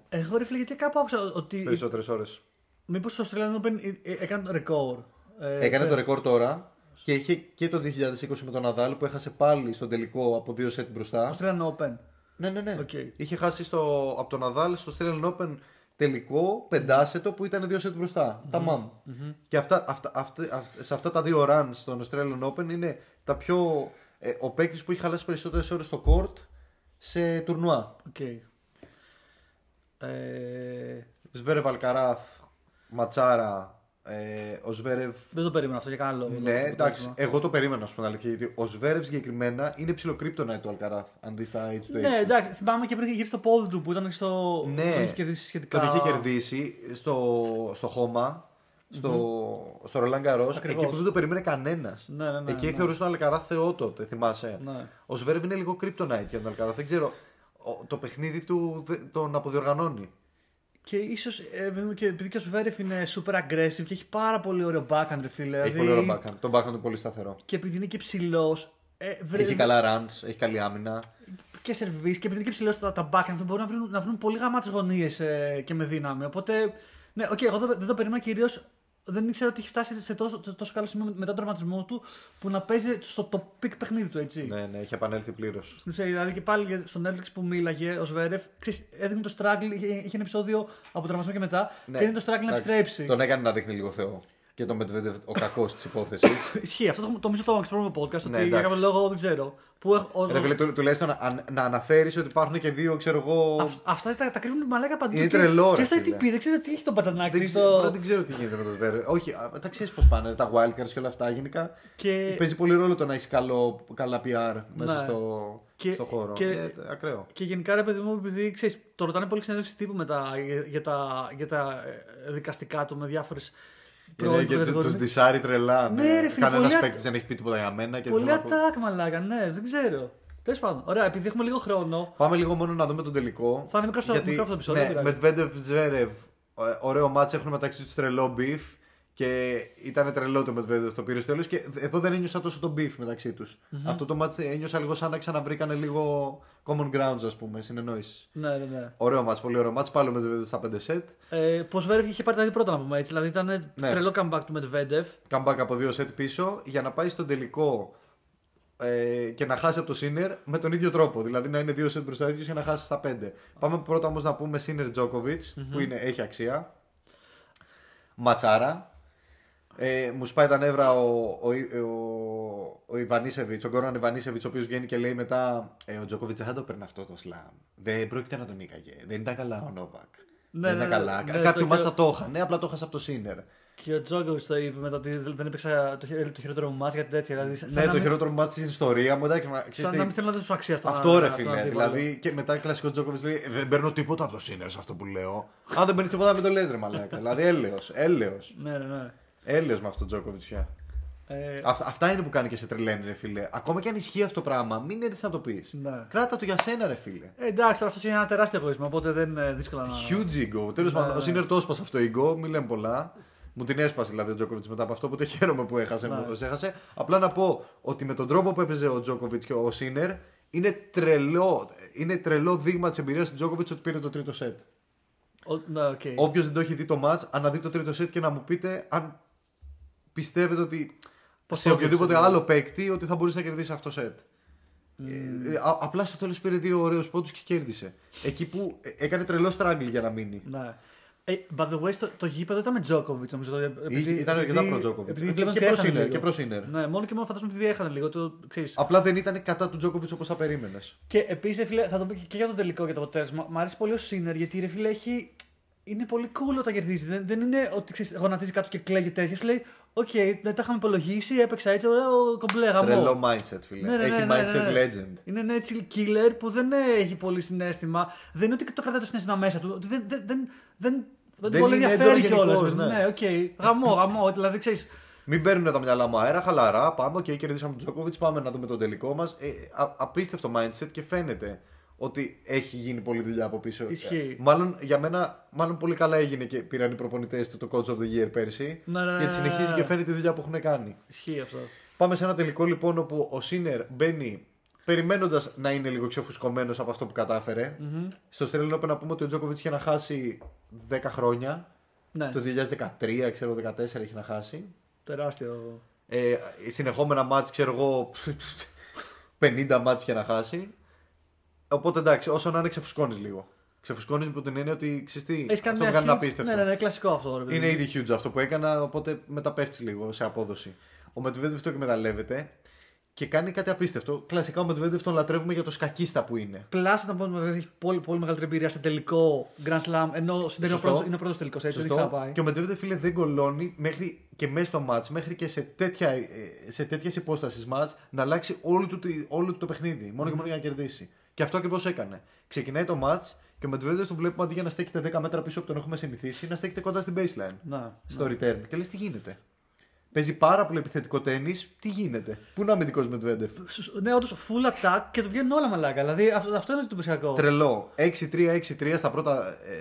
Εγώ ρε φίλε, γιατί κάπου άκουσα ότι. Περισσότερες ώρες. Μήπως στο Australian Open έκανε το ρεκόρ. Έκανε το ρεκόρ τώρα. Και είχε και το 2020 με τον Nadal που έχασε πάλι στον τελικό από 2 σετ μπροστά. Australian Open. Ναι. Okay. Είχε χάσει από τον Nadal στο Australian Open τελικό πεντάσετο που ήταν 2 set μπροστά. Τα μάμ. Και σε αυτά τα 2 runs στον Australian Open είναι τα πιο. Ο παίκτης που είχε χαλάσει περισσότερες ώρες στο court σε τουρνουά. Okay. Zverev Alcaraz, ματσάρα. Ο Zverev. Δεν το περίμενα αυτό για κανένα λόγο. Ναι, εντάξει, εγώ το περίμενα, α πούμε, αλήθεια. Γιατί ο Zverev συγκεκριμένα είναι ψιλοκρύπτονα του Alcaraz αντί στα H2H. Ναι, εντάξει, θυμάμαι και πριν είχε γυρίσει το πόδι του που ήταν στο. Ναι, τον είχε κερδίσει σχετικά. Τον είχε κερδίσει στο χώμα, στο Roland Garros. Εκεί που δεν το περίμενε κανένα. Ναι, εκεί θεωρούσε τον Alcaraz θεό τότε, θυμάσαι. Ναι. Ο Zverev είναι λίγο kryptonite για τον Alcaraz. Δεν ξέρω, το παιχνίδι του τον αποδιοργανώνει. Και ίσως επειδή και ο Zverev είναι super aggressive και έχει πάρα πολύ ωραίο backhand, ρε φίλε. Έχει πολύ ωραίο backhand. Το backhand είναι πολύ σταθερό. Και επειδή είναι και ψηλός. Έχει καλά runs, έχει καλή άμυνα. Και σερβίς. Και επειδή είναι και ψηλός τα backhand του μπορούν να βρουν πολύ γαμάτες γωνίες και με δύναμη. Οπότε. Ναι, okay, εγώ δεν το περίμενα κυρίως. Δεν ήξερα ότι έχει φτάσει σε τόσο καλό σημείο μετά τον τραυματισμό του που να παίζει στο το peak παιχνίδι του, έτσι. Ναι, έχει επανέλθει πλήρως. Στην ουσία, δηλαδή και πάλι στο Netflix που μίλαγε ο Zverev, έδινε το struggle, είχε ένα επεισόδιο από τραυματισμό και μετά, ναι, και έδινε το struggle να επιστρέψει. Τον έκανε να δείχνει λίγο Θεό. Και τον Medvedev, ο κακός της υπόθεσης. Ισχύει, αυτό το μισό το έχουμε ξεπρόβλημα podcast, ότι για κάποιο λόγο δεν ξέρω. Ρε φίλε, τουλάχιστον να αναφέρεις ότι υπάρχουν και 2, ξέρω εγώ. Αυτά τα κρύβουν μαλάκα παντού. Είναι τρελό. Και στο ATP δεν ξέρω τι έχει τον Πατζανάκη. Δεν ξέρω τι γίνεται με τον Zverev. Όχι, τα ξέρεις πώς πάνε, τα wildcards και όλα αυτά γενικά. Παίζει πολύ ρόλο το να έχεις καλά PR μέσα στο. Στον χώρο. Ακραίο. Και γενικά, ρε παιδί μου, επειδή ξέρεις, το ρωτάνε πολύ συνέντευξη τύπου για τα δικαστικά του με διάφορες. Και τους δισάρει τρελά. Ναι. Κανένας παίκτης δεν έχει πει τίποτα για μένα. Πολύ ατάκ, μαλάκα, ναι, δεν ξέρω. Τέλος πάντων, ωραία, επειδή έχουμε λίγο χρόνο. Πάμε λίγο μόνο να δούμε τον τελικό. Θα είναι μικρό αυτό το επεισόδιο. Medvedev Zverev. Ωραίο μάτς έχουν μεταξύ τους τρελό beef. Και ήταν τρελό το Medvedev το πήρε στο τέλος. Και εδώ δεν ένιωσα τόσο το beef μεταξύ τους. Αυτό το μάτς ένιωσα λίγο σαν να ξαναβρήκανε λίγο common grounds, ας πούμε, συνεννόησεις. Ναι. Ωραίο μάτς, πολύ ωραίο μάτς. Πάλι ο Medvedev στα 5 set. Πως Zverev είχε πάρει τα 2 πρώτα, να πούμε έτσι. Δηλαδή ήταν τρελό comeback του Medvedev. Comeback από 2 set πίσω για να πάει στον τελικό και να χάσει από το Sinner με τον ίδιο τρόπο. Δηλαδή να είναι 2 set μπροστά ίδιος και να χάσει στα 5. Πάμε πρώτα όμως να πούμε Sinner Djokovic που έχει αξία. ματσάρα. Μου σπάει τα νεύρα ο Ιβανίσεβιτς, ο Γκόραν Ιβανίσεβιτς, ο οποίος βγαίνει και λέει μετά ο Τζόκοβιτς δεν θα το παίρνει αυτό το σλαμ. Δεν πρόκειται να τον νίκαγε. Δεν ήταν καλά ο Νόβακ. Ναι, κάποιο μάτσα το είχα. Ναι, απλά το είχα από το Σίνερ. Και ο Τζόκοβιτς το είπε μετά ότι δεν έπαιξα το χειρότερο μου μάτς, κάτι τέτοια. Δηλαδή, ναι, το χειρότερο μου μάτς στην ιστορία μου. Εντάξει, σαν να μην θέλω να δώσω αξία στο αυτό. Αυτό ρε φίλε. Δηλαδή και μετά κλασικό Τζόκοβιτς λέει δεν παίρνω τίποτα από το Σίνερ σε αυτό που λέω. Αν δεν παίρνει τίποτα, μην το λες ρε μαλάκα. Δηλαδή έλεος. Έλεος με αυτό το Τζόκοβιτς πια. Αυτά είναι που κάνει και σε τρελαίνει, ρε φίλε. Ακόμα και αν ισχύει αυτό το πράγμα, μην έρθει να το πει. Ναι. Κράτα το για σένα, ρε φίλε. Εντάξει, τώρα αυτό είναι ένα τεράστιο εγωισμό, οπότε δεν είναι δύσκολο να. Huge ego. Τέλος πάντων, ο Σίνερ το έσπασε αυτό ego, μην λέμε πολλά. Μου την έσπασε δηλαδή ο Τζόκοβιτς μετά από αυτό, οπότε χαίρομαι που έχασε. Ναι. Έχασε. Απλά να πω ότι με τον τρόπο που έπαιζε ο Τζόκοβιτς και ο Σίνερ, είναι τρελό δείγμα τη εμπειρία του Τζόκοβιτς ότι πήρε το τρίτο σετ. Okay. Όποιος δεν το έχει δει το match, αναδεί το τρίτο σετ και να μου πείτε αν πιστεύετε ότι σε οποιοδήποτε άλλο παίκτη ότι θα μπορούσε να κερδίσει αυτό το σετ. Απλά στο τέλος πήρε δύο ωραίους πόντους και κέρδισε. Εκεί που έκανε τρελό struggle για να μείνει. Ναι. By the way, το γήπεδο ήταν με Τζόκοβιτς. Ήταν αρκετά προ Τζόκοβιτς. Και προ Σίνερ. Ναι, μόνο και μόνο φαντάζομαι ότι διέχανε λίγο. Απλά δεν ήταν κατά του Τζόκοβιτς όπως θα περίμενες. Και επίσης, φίλε, θα το πω και για το τελικό και το αποτέλεσμα. Μ' αρέσει πολύ ο Σίνερ γιατί ρε φίλε έχει. Είναι πολύ cool όταν κερδίζει. Δεν είναι ότι ξέρεις, γονατίζει κάτω και κλαίγει τέτοια. Λέει, οκ, δεν τα είχαμε υπολογίσει, έπαιξα έτσι, ωραία, κομπλέ γαμό. Τρελό mindset, φίλε. Ναι, έχει mindset legend. Είναι ένα έτσι killer που δεν έχει πολύ συνέστημα. Δεν είναι ότι το κρατάει το συνέστημα μέσα του. Δεν πολύ ενδιαφέρει κιόλας. Ναι, οκ, γαμό. Δηλαδή ξέρεις. Μην παίρνουν τα μυαλά μου αέρα, χαλαρά. Πάμε, οκ, κερδίσαμε τον Τζόκοβιτς, πάμε να δούμε τον τελικό μας. Απίστευτο mindset και φαίνεται ότι έχει γίνει πολλή δουλειά από πίσω. Ισχύει. Μάλλον για μένα, πολύ καλά έγινε και πήραν οι προπονητές του το Coach of the Year πέρσι. Και συνεχίζει και φαίνεται τη δουλειά που έχουν κάνει. Ισχύει αυτό. Πάμε σε ένα τελικό λοιπόν όπου ο Σίνερ μπαίνει περιμένοντας να είναι λίγο ξεφουσκωμένος από αυτό που κατάφερε. Mm-hmm. Στο Australian Open να πούμε ότι ο Τζόκοβιτς είχε να χάσει 10 χρόνια. Ναι. Το 2013, ξέρω, 14 είχε να χάσει. Τεράστιο. Συνεχόμενα μάτς, ξέρω εγώ, 50 μάτς είχε να χάσει. Οπότε εντάξει, όσο να είναι ξεφουσκώνεις λίγο. Ξεφουσκώνεις με την έννοια ότι ξυστεί. Αυτό που κάνει να απίστευτο. Ναι, κλασικό αυτό. Ρε, είναι ήδη huge αυτό που έκανα, οπότε μεταπέφτεις λίγο σε απόδοση. Ο Medvedev το εκμεταλλεύεται και κάνει κάτι απίστευτο. Κλασικά ο Medvedev τον λατρεύουμε για το σκακίστα που είναι. Πλάστα να πούμε ότι έχει πολύ μεγαλύτερη εμπειρία σε τελικό Grand Slam, ενώ είναι ο πρώτος τελικός. Έτσι δεν ξαναπάει. Και ο Medvedev φίλε δεν κολώνει μέχρι και μέσα στο match, μέχρι και σε τέτοιες υπόστασεις match να αλλάξει όλο του το παιχνίδι. Μόνο και μόνο για να κερδίσει. Και αυτό ακριβώς έκανε. Ξεκινάει το match και ο Medvedev τον βλέπουμε αντί για να στέκεται 10 μέτρα πίσω από τον έχουμε συνηθίσει, να στέκεται κοντά στην baseline. Στο return. Και λες τι γίνεται. Παίζει πάρα πολύ επιθετικό τένις. Τι γίνεται. Πού είναι ο αμυντικός Medvedev. Ναι, όντως full attack και του βγαίνουν όλα μαλάκα. Δηλαδή αυτό είναι το πουσιακό. Τρελό. 6-3-6-3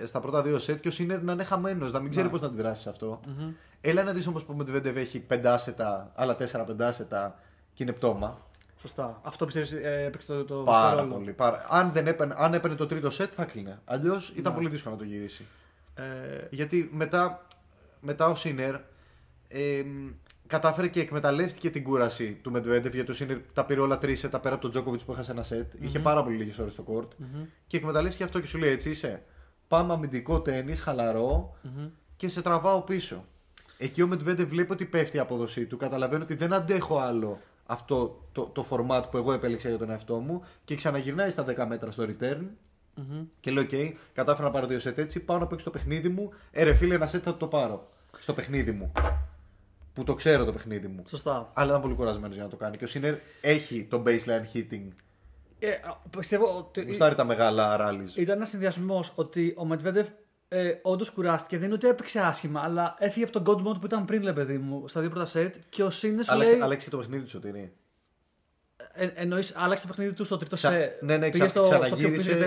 στα πρώτα δύο σετ και ο Σίνερ να είναι χαμένος, να μην ξέρει πώς να αντιδράσει αυτό. Mm-hmm. Έλα να δεις όμως που ο Medvedev έχει πεντάσετα, άλλα 4 πεντάσετα και είναι πτώμα. Σωστά. Αυτό πιστεύεις έπαιξε το πάρα ρόλο. Πολύ. Αν έπαιρνε το τρίτο σετ θα κλείνε. Αλλιώς ήταν πολύ δύσκολο να το γυρίσει. Γιατί μετά ο Σίνερ κατάφερε και εκμεταλλεύτηκε την κούραση του Medvedev, γιατί ο Σίνερ τα πήρε όλα 3 σετ πέρα από τον Τζόκοβιτς που έχασε ένα σετ. Mm-hmm. Είχε πάρα πολύ λίγες ώρες στο court. Mm-hmm. Και εκμεταλλεύτηκε αυτό και σου λέει έτσι είσαι. Πάμε αμυντικό τένις, χαλαρό και σε τραβάω πίσω. Εκεί ο Medvedev βλέπει ότι πέφτει η απόδοσή του. Καταλαβαίνω ότι δεν αντέχω άλλο αυτό το format που εγώ επέλεξα για τον εαυτό μου και ξαναγυρνάει στα 10 μέτρα στο return και λέω: OK, κατάφερα να πάρω δύο σετ έτσι. Πάω να παίξω το παιχνίδι μου. Ρε φίλε, ένα σετ θα το πάρω. Στο παιχνίδι μου. Που το ξέρω το παιχνίδι μου. Σωστά. Αλλά ήταν πολύ κουρασμένος για να το κάνει. Και ο Σίνερ έχει το baseline hitting. Πιστεύω ότι. Γουστάρει τα μεγάλα rallies. Ήταν ένα συνδυασμός ότι ο Medvedev όντως κουράστηκε, δεν είναι ότι έπαιξε άσχημα, αλλά έφυγε από τον God Mode που ήταν πριν, λέει παιδί μου, στα δύο πρώτα σετ και ο Σίνερ σου λέει. Άλλαξε το παιχνίδι του, Σωτήρη. Εννοείς, άλλαξε το παιχνίδι του στο τρίτο σετ. Ναι,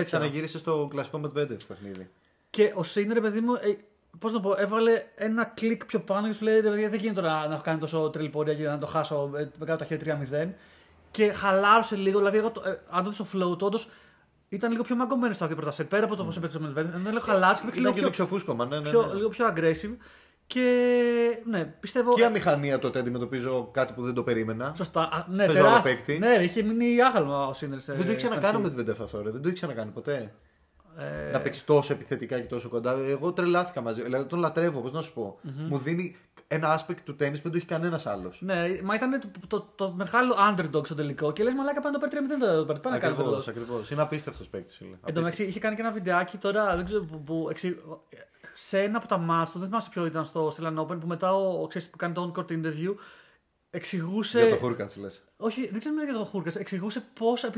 ξαναγύρισε στο κλασικό Medvedev το παιχνίδι. Και ο Σίνερ, παιδί μου, πώς να πω, έβαλε ένα κλικ πιο πάνω και σου λέει: δεν γίνεται τώρα να έχω κάνει τόσο τρελή πορεία για να το χάσω με κάτω τα χέρια 3-0. Και χαλάρωσε λίγο, δηλαδή, αν το δει στο flow, όντως. Ήταν λίγο πιο μαγκωμένο στα δύο πρώτα σετ πέρα από το πώς έπαιξε ο Medvedev. Ήταν λίγο χαλάρος και λίγο πιο ξεφούσκωμα. Ναι. Λίγο πιο aggressive. Και ναι, πιστεύω. Και αμηχανία τότε αντιμετωπίζω κάτι που δεν το περίμενα. Σωστά. Ναι, είχε μείνει άγαλμα ο Σίνερ. Δεν το είχε ξανακάνει ο Medvedev αυτό, δεν το είχε ξανακάνει ποτέ. να παίξει τόσο επιθετικά και τόσο κοντά. Εγώ τρελάθηκα μαζί. Δηλαδή, τον λατρεύω, πώς να σου πω. Mm-hmm. Μου δίνει ένα aspect του τέννις που δεν το έχει κανένας άλλος. Ναι, μα ήταν το μεγάλο underdog στο τελικό και λες μαλάκα πάνε το παίρνει 3-0. Πάνε να ακριβώς, ακριβώς. Είναι απίστευτος παίκτης, φίλε. Εν τω μεταξύ, είχε κάνει και ένα βιντεάκι τώρα, δεν ξέρω που. Σε ένα από τα μάτς, δεν θυμάσαι ποιο ήταν στο Australian Open, που μετά ξέρεις, που κάνει το on-court interview, εξηγούσε. Για το Hurkacz λες. Όχι, δεν ξέρουμε για το Hurkacz. Εξηγούσε πώς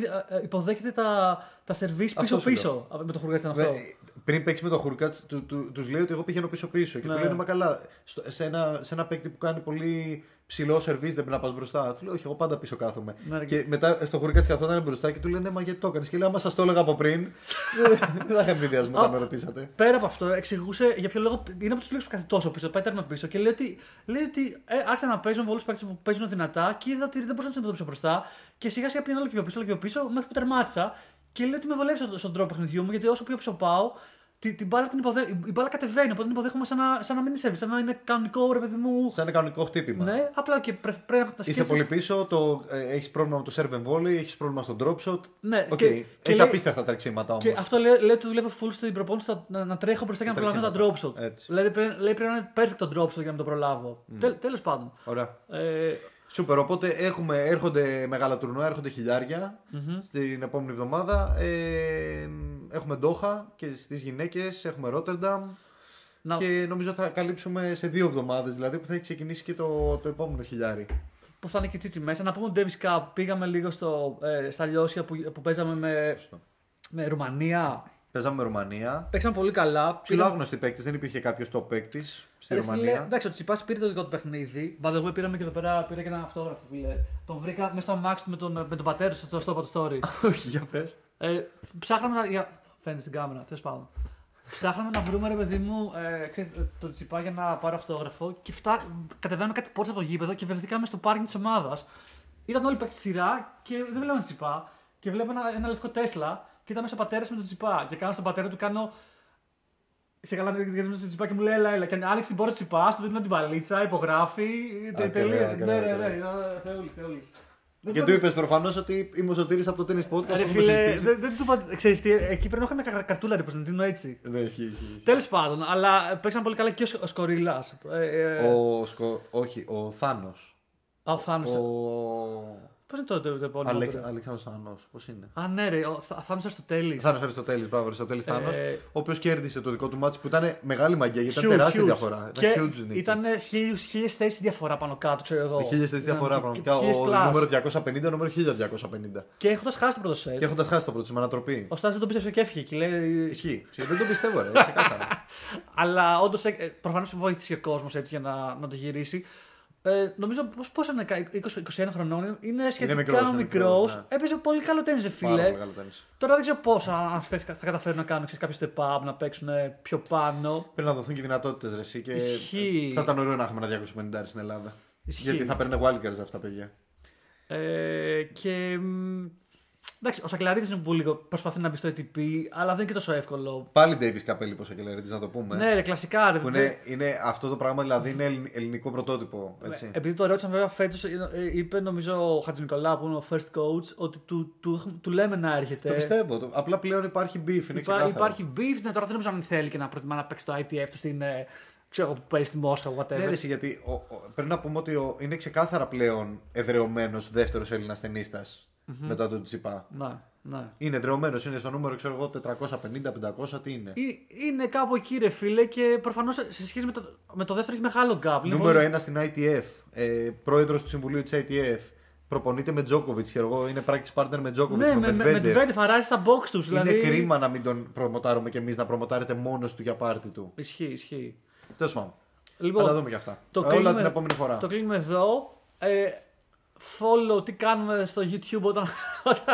υποδέχεται τα σερβίς πίσω-πίσω. Με το Hurkacz ήταν αυτό. Πριν παίξει με το Hurkacz, τους λέει ότι εγώ πηγαίνω πίσω-πίσω. Και του λένε μα καλά. Σε ένα παίκτη που κάνει πολύ ψηλό σερβίς, δεν πρέπει να πας μπροστά. Του λέω όχι, εγώ πάντα πίσω κάθομαι. Ναι, και μετά στο Hurkacz καθόταν μπροστά και του λένε μα γιατί το έκανες. Και λέει άμα σας το έλεγα από πριν. Δεν θα είχα ενδιασμό να με ρωτήσατε. Πέρα από αυτό, εξηγούσε για ποιο λόγο. Είναι από τους λίγους που κάθεται τόσο πίσω. Πάει τέρμα πίσω και λέει ότι άρχισα να παίζω με όλους τους παίκτες που παίζουν δυνατά και είδα ότι δεν μπορούσα να πίσω μπροστά και σιγά σιγά πήγαινε όλο και πιο πίσω, μέχρι που τερμάτισα και λέει ότι με βολεύει στον τρόπο παιχνιδιού μου, γιατί όσο πιο πίσω πάω, η μπάλα κατεβαίνει. Οπότε την υποδέχομαι σαν να μην είσαι, σαν να είναι κανονικό ρε παιδί μου. Σαν ένα κανονικό χτύπημα. Ναι, απλά και πρέπει να τα σκέφτεσαι. Είσαι πολύ πίσω, έχει πρόβλημα με το serve and volley, έχει πρόβλημα στον drop shot. Ναι, okay. Έχει απίστευτα τα τρεξίματα όμως. Και αυτό λέει ότι δουλεύω full στην προπόνηση να τρέχω μπροστά και να προλάβω τα drop shot. Δηλαδή πρέπει να είναι perfect το drop shot για να το προλάβω. Τέλος πάντων. Σούπερ, οπότε έρχονται μεγάλα τουρνουά, έρχονται χιλιάρια στην επόμενη εβδομάδα. Έχουμε Ντόχα και στις γυναίκες, έχουμε Rotterdam και νομίζω θα καλύψουμε σε 2 εβδομάδες δηλαδή που θα έχει ξεκινήσει και το επόμενο χιλιάρι. Που θα είναι και τσίτσι μέσα. Να πούμε Davis Cup, πήγαμε λίγο στα λιώσια που παίζαμε με Ρουμανία. Παίξαμε πολύ καλά. Ψιλόγνωστοι παίκτες, δεν υπήρχε κάποιος top παίκτης στη Ρουμανία. Εντάξει, ο Τσιτσιπάς πήρε το δικό του παιχνίδι. By the way, πήραμε και εδώ πέρα και έναν αυτόγραφο, φίλε. Τον βρήκα μέσα στο αμάξι του με τον πατέρα του στο Spot Story. Όχι, για πες. Ψάχναμε να. Φαίνεται στην κάμερα, τέλος πάντων. Ψάχναμε να βρούμε, ρε παιδί μου, τον Τσιτσιπά για να πάρω αυτόγραφο και κατεβαίνουμε κάτι πόρτες από το γήπεδο και βρεθήκαμε στο πάρκινγκ της ομάδας. Ήταν όλοι παίκτες στη σειρά και δεν βλέπαμε Τσιτσιπά και βλέπαμε ένα λευκό Τέσλα. Και ήταν μέσα πατέρας με τον Τσιτσιπά. Και κάνω στον πατέρα του, είχε καλά να δει τον Τσιτσιπά και μου λέει: Ελά, και άνοιξε την πόρτα του Τσιτσιπά, του δίνω την παλίτσα, υπογράφει. Τελείω. Ναι, θεούλης. Και του είπες προφανώς ότι είμαι ο Σωτήρης από το Tennis Podcast. Δεν του είπα. Ξέρεις τι, εκεί πρέπει να είχα μια καρτούλα ρε, να δίνω έτσι. Ναι, ισχύει. Τέλος πάντων, αλλά παίξαν πολύ καλά και ο Σκορίλας. Όχι, ο Θάνος. Πώς είναι το επόμενο. Αλέξανδρος Θάνος, πώς είναι. Α, ναι, ρε, ο Θάνος Αριστοτέλης. Θάνος Αριστοτέλης, μπράβο, Αριστοτέλης Θάνος. Ο οποίος κέρδισε το δικό του μάτσο που ήταν μεγάλη μαγκιά γιατί ήταν τεράστια διαφορά. Ήταν 1000 θέσεις διαφορά πάνω κάτω, ξέρω εγώ. 1000 θέσεις διαφορά πάνω κάτω. Νούμερο 1250. Και έχοντας χάσει το πρώτο σετ. Με ανατροπή. Ο Στάζης δεν τον πίστευε και έφυγε και λέει. Ισχύει. Δεν τον πιστεύω, ρε, ξεκάθαρα. Αλλά όντως προφανώς βοήθησε ο κόσμος έτσι για να το γυρίσει. Νομίζω πως είναι 20-21 χρονών, είναι σχετικά μικρός. Ναι. Έπαιζε πολύ καλό τένις, φίλε. Τώρα δεν ξέρω πώς αν θα καταφέρουν να κάνουν κάποιο step up, να παίξουν πιο πάνω. Πρέπει να δοθούν και δυνατότητες ρε εσύ. Και θα ήταν ωραίο να έχουμε ένα 250 στην Ελλάδα. Ισχύει. Γιατί θα παίρνουν wildcards αυτά τα παιδιά. Και. Εντάξει, ο Sakellariidis είναι που λίγο προσπαθεί να μπει στο ATP, αλλά δεν είναι και τόσο εύκολο. Πάλι Davis καπέλι ο Sakellariidis, να το πούμε. Ναι, ρε, κλασικά ρε. Είναι αυτό το πράγμα, δηλαδή είναι ελληνικό πρωτότυπο. Έτσι. Επειδή το ρώτησαν βέβαια φέτος, είπε νομίζω ο Χατζηνικολάου που είναι ο first coach, ότι του λέμε να έρχεται. Το πιστεύω. Απλά πλέον υπάρχει beef. Υπάρχει beef, ναι, τώρα δεν νομίζω αν θέλει και να προτιμά να παίξει το ITF του στην. Ξέρω που παίζει στη Μόσχα, whatever. Ναι, ρεσί, γιατί πρέπει να πούμε ότι είναι ξεκάθαρα πλέον εδρεωμένος δεύτερος Έλληνας τενίστας. Mm-hmm. Μετά τον Τσιπά. Ναι. Είναι δρεωμένος, είναι στο νούμερο ξέρω εγώ 450-500, τι είναι. Είναι κάπου εκεί ρε φίλε και προφανώς σε σχέση με το δεύτερο έχει μεγάλο gap. Νούμερο 1 στην ITF, πρόεδρος του Συμβουλίου της ITF. Προπονείται με Djokovic, εγώ είναι practice partner με Djokovic. Ναι, με Medvedev, αράζει τα box τους. Είναι δηλαδή... κρίμα να μην τον προμοτάρουμε κι εμείς, να προμοτάρετε μόνος του για πάρτι του. Ισχύει. Τέλος πάντων. Λοιπόν, θα τα δούμε κι αυτά. Όλα την επόμενη φορά. Το κλείνουμε εδώ. Follow τι κάνουμε στο YouTube όταν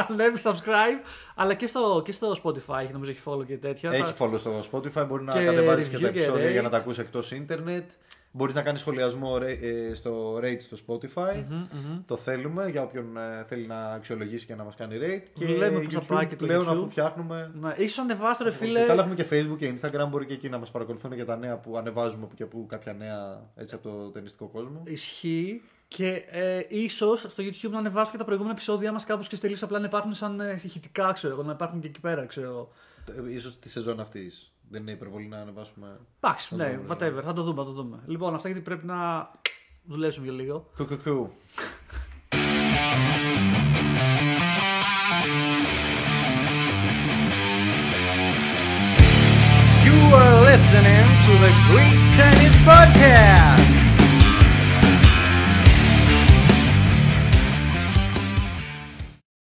ανέβει, subscribe, αλλά και στο Spotify νομίζω έχει follow και τέτοια. Έχει follow στο Spotify, μπορεί να κατεβάσεις και τα επεισόδια για να τα ακούσεις εκτός ίντερνετ. Μπορείς να κάνεις σχολιασμό στο rate στο Spotify. Το θέλουμε για όποιον θέλει να αξιολογήσει και να μας κάνει rate. Και λέμε πώς θα πάει και το YouTube. Αφού φτιάχνουμε. Ίσως ανεβάστε, ρε φίλε. Και τα έχουμε και Facebook και Instagram. Μπορεί και εκεί να μας παρακολουθούν για τα νέα που ανεβάζουμε και που κάποια νέα έτσι από το τενιστικό κόσμο. Ισχύει. Και ίσως στο YouTube να ανεβάσω και τα προηγούμενα επεισόδια μας κάπως και τελείως απλά να υπάρχουν σαν ηχητικά, ξέρω εγώ, να υπάρχουν και εκεί πέρα, ξέρω. Ίσως τη σεζόν αυτή. Δεν είναι υπερβολή να ανεβάσουμε. Εντάξει, ναι, whatever. Θα το δούμε. Λοιπόν, αυτά γιατί πρέπει να δουλέψουμε για λίγο. Κουκουκου.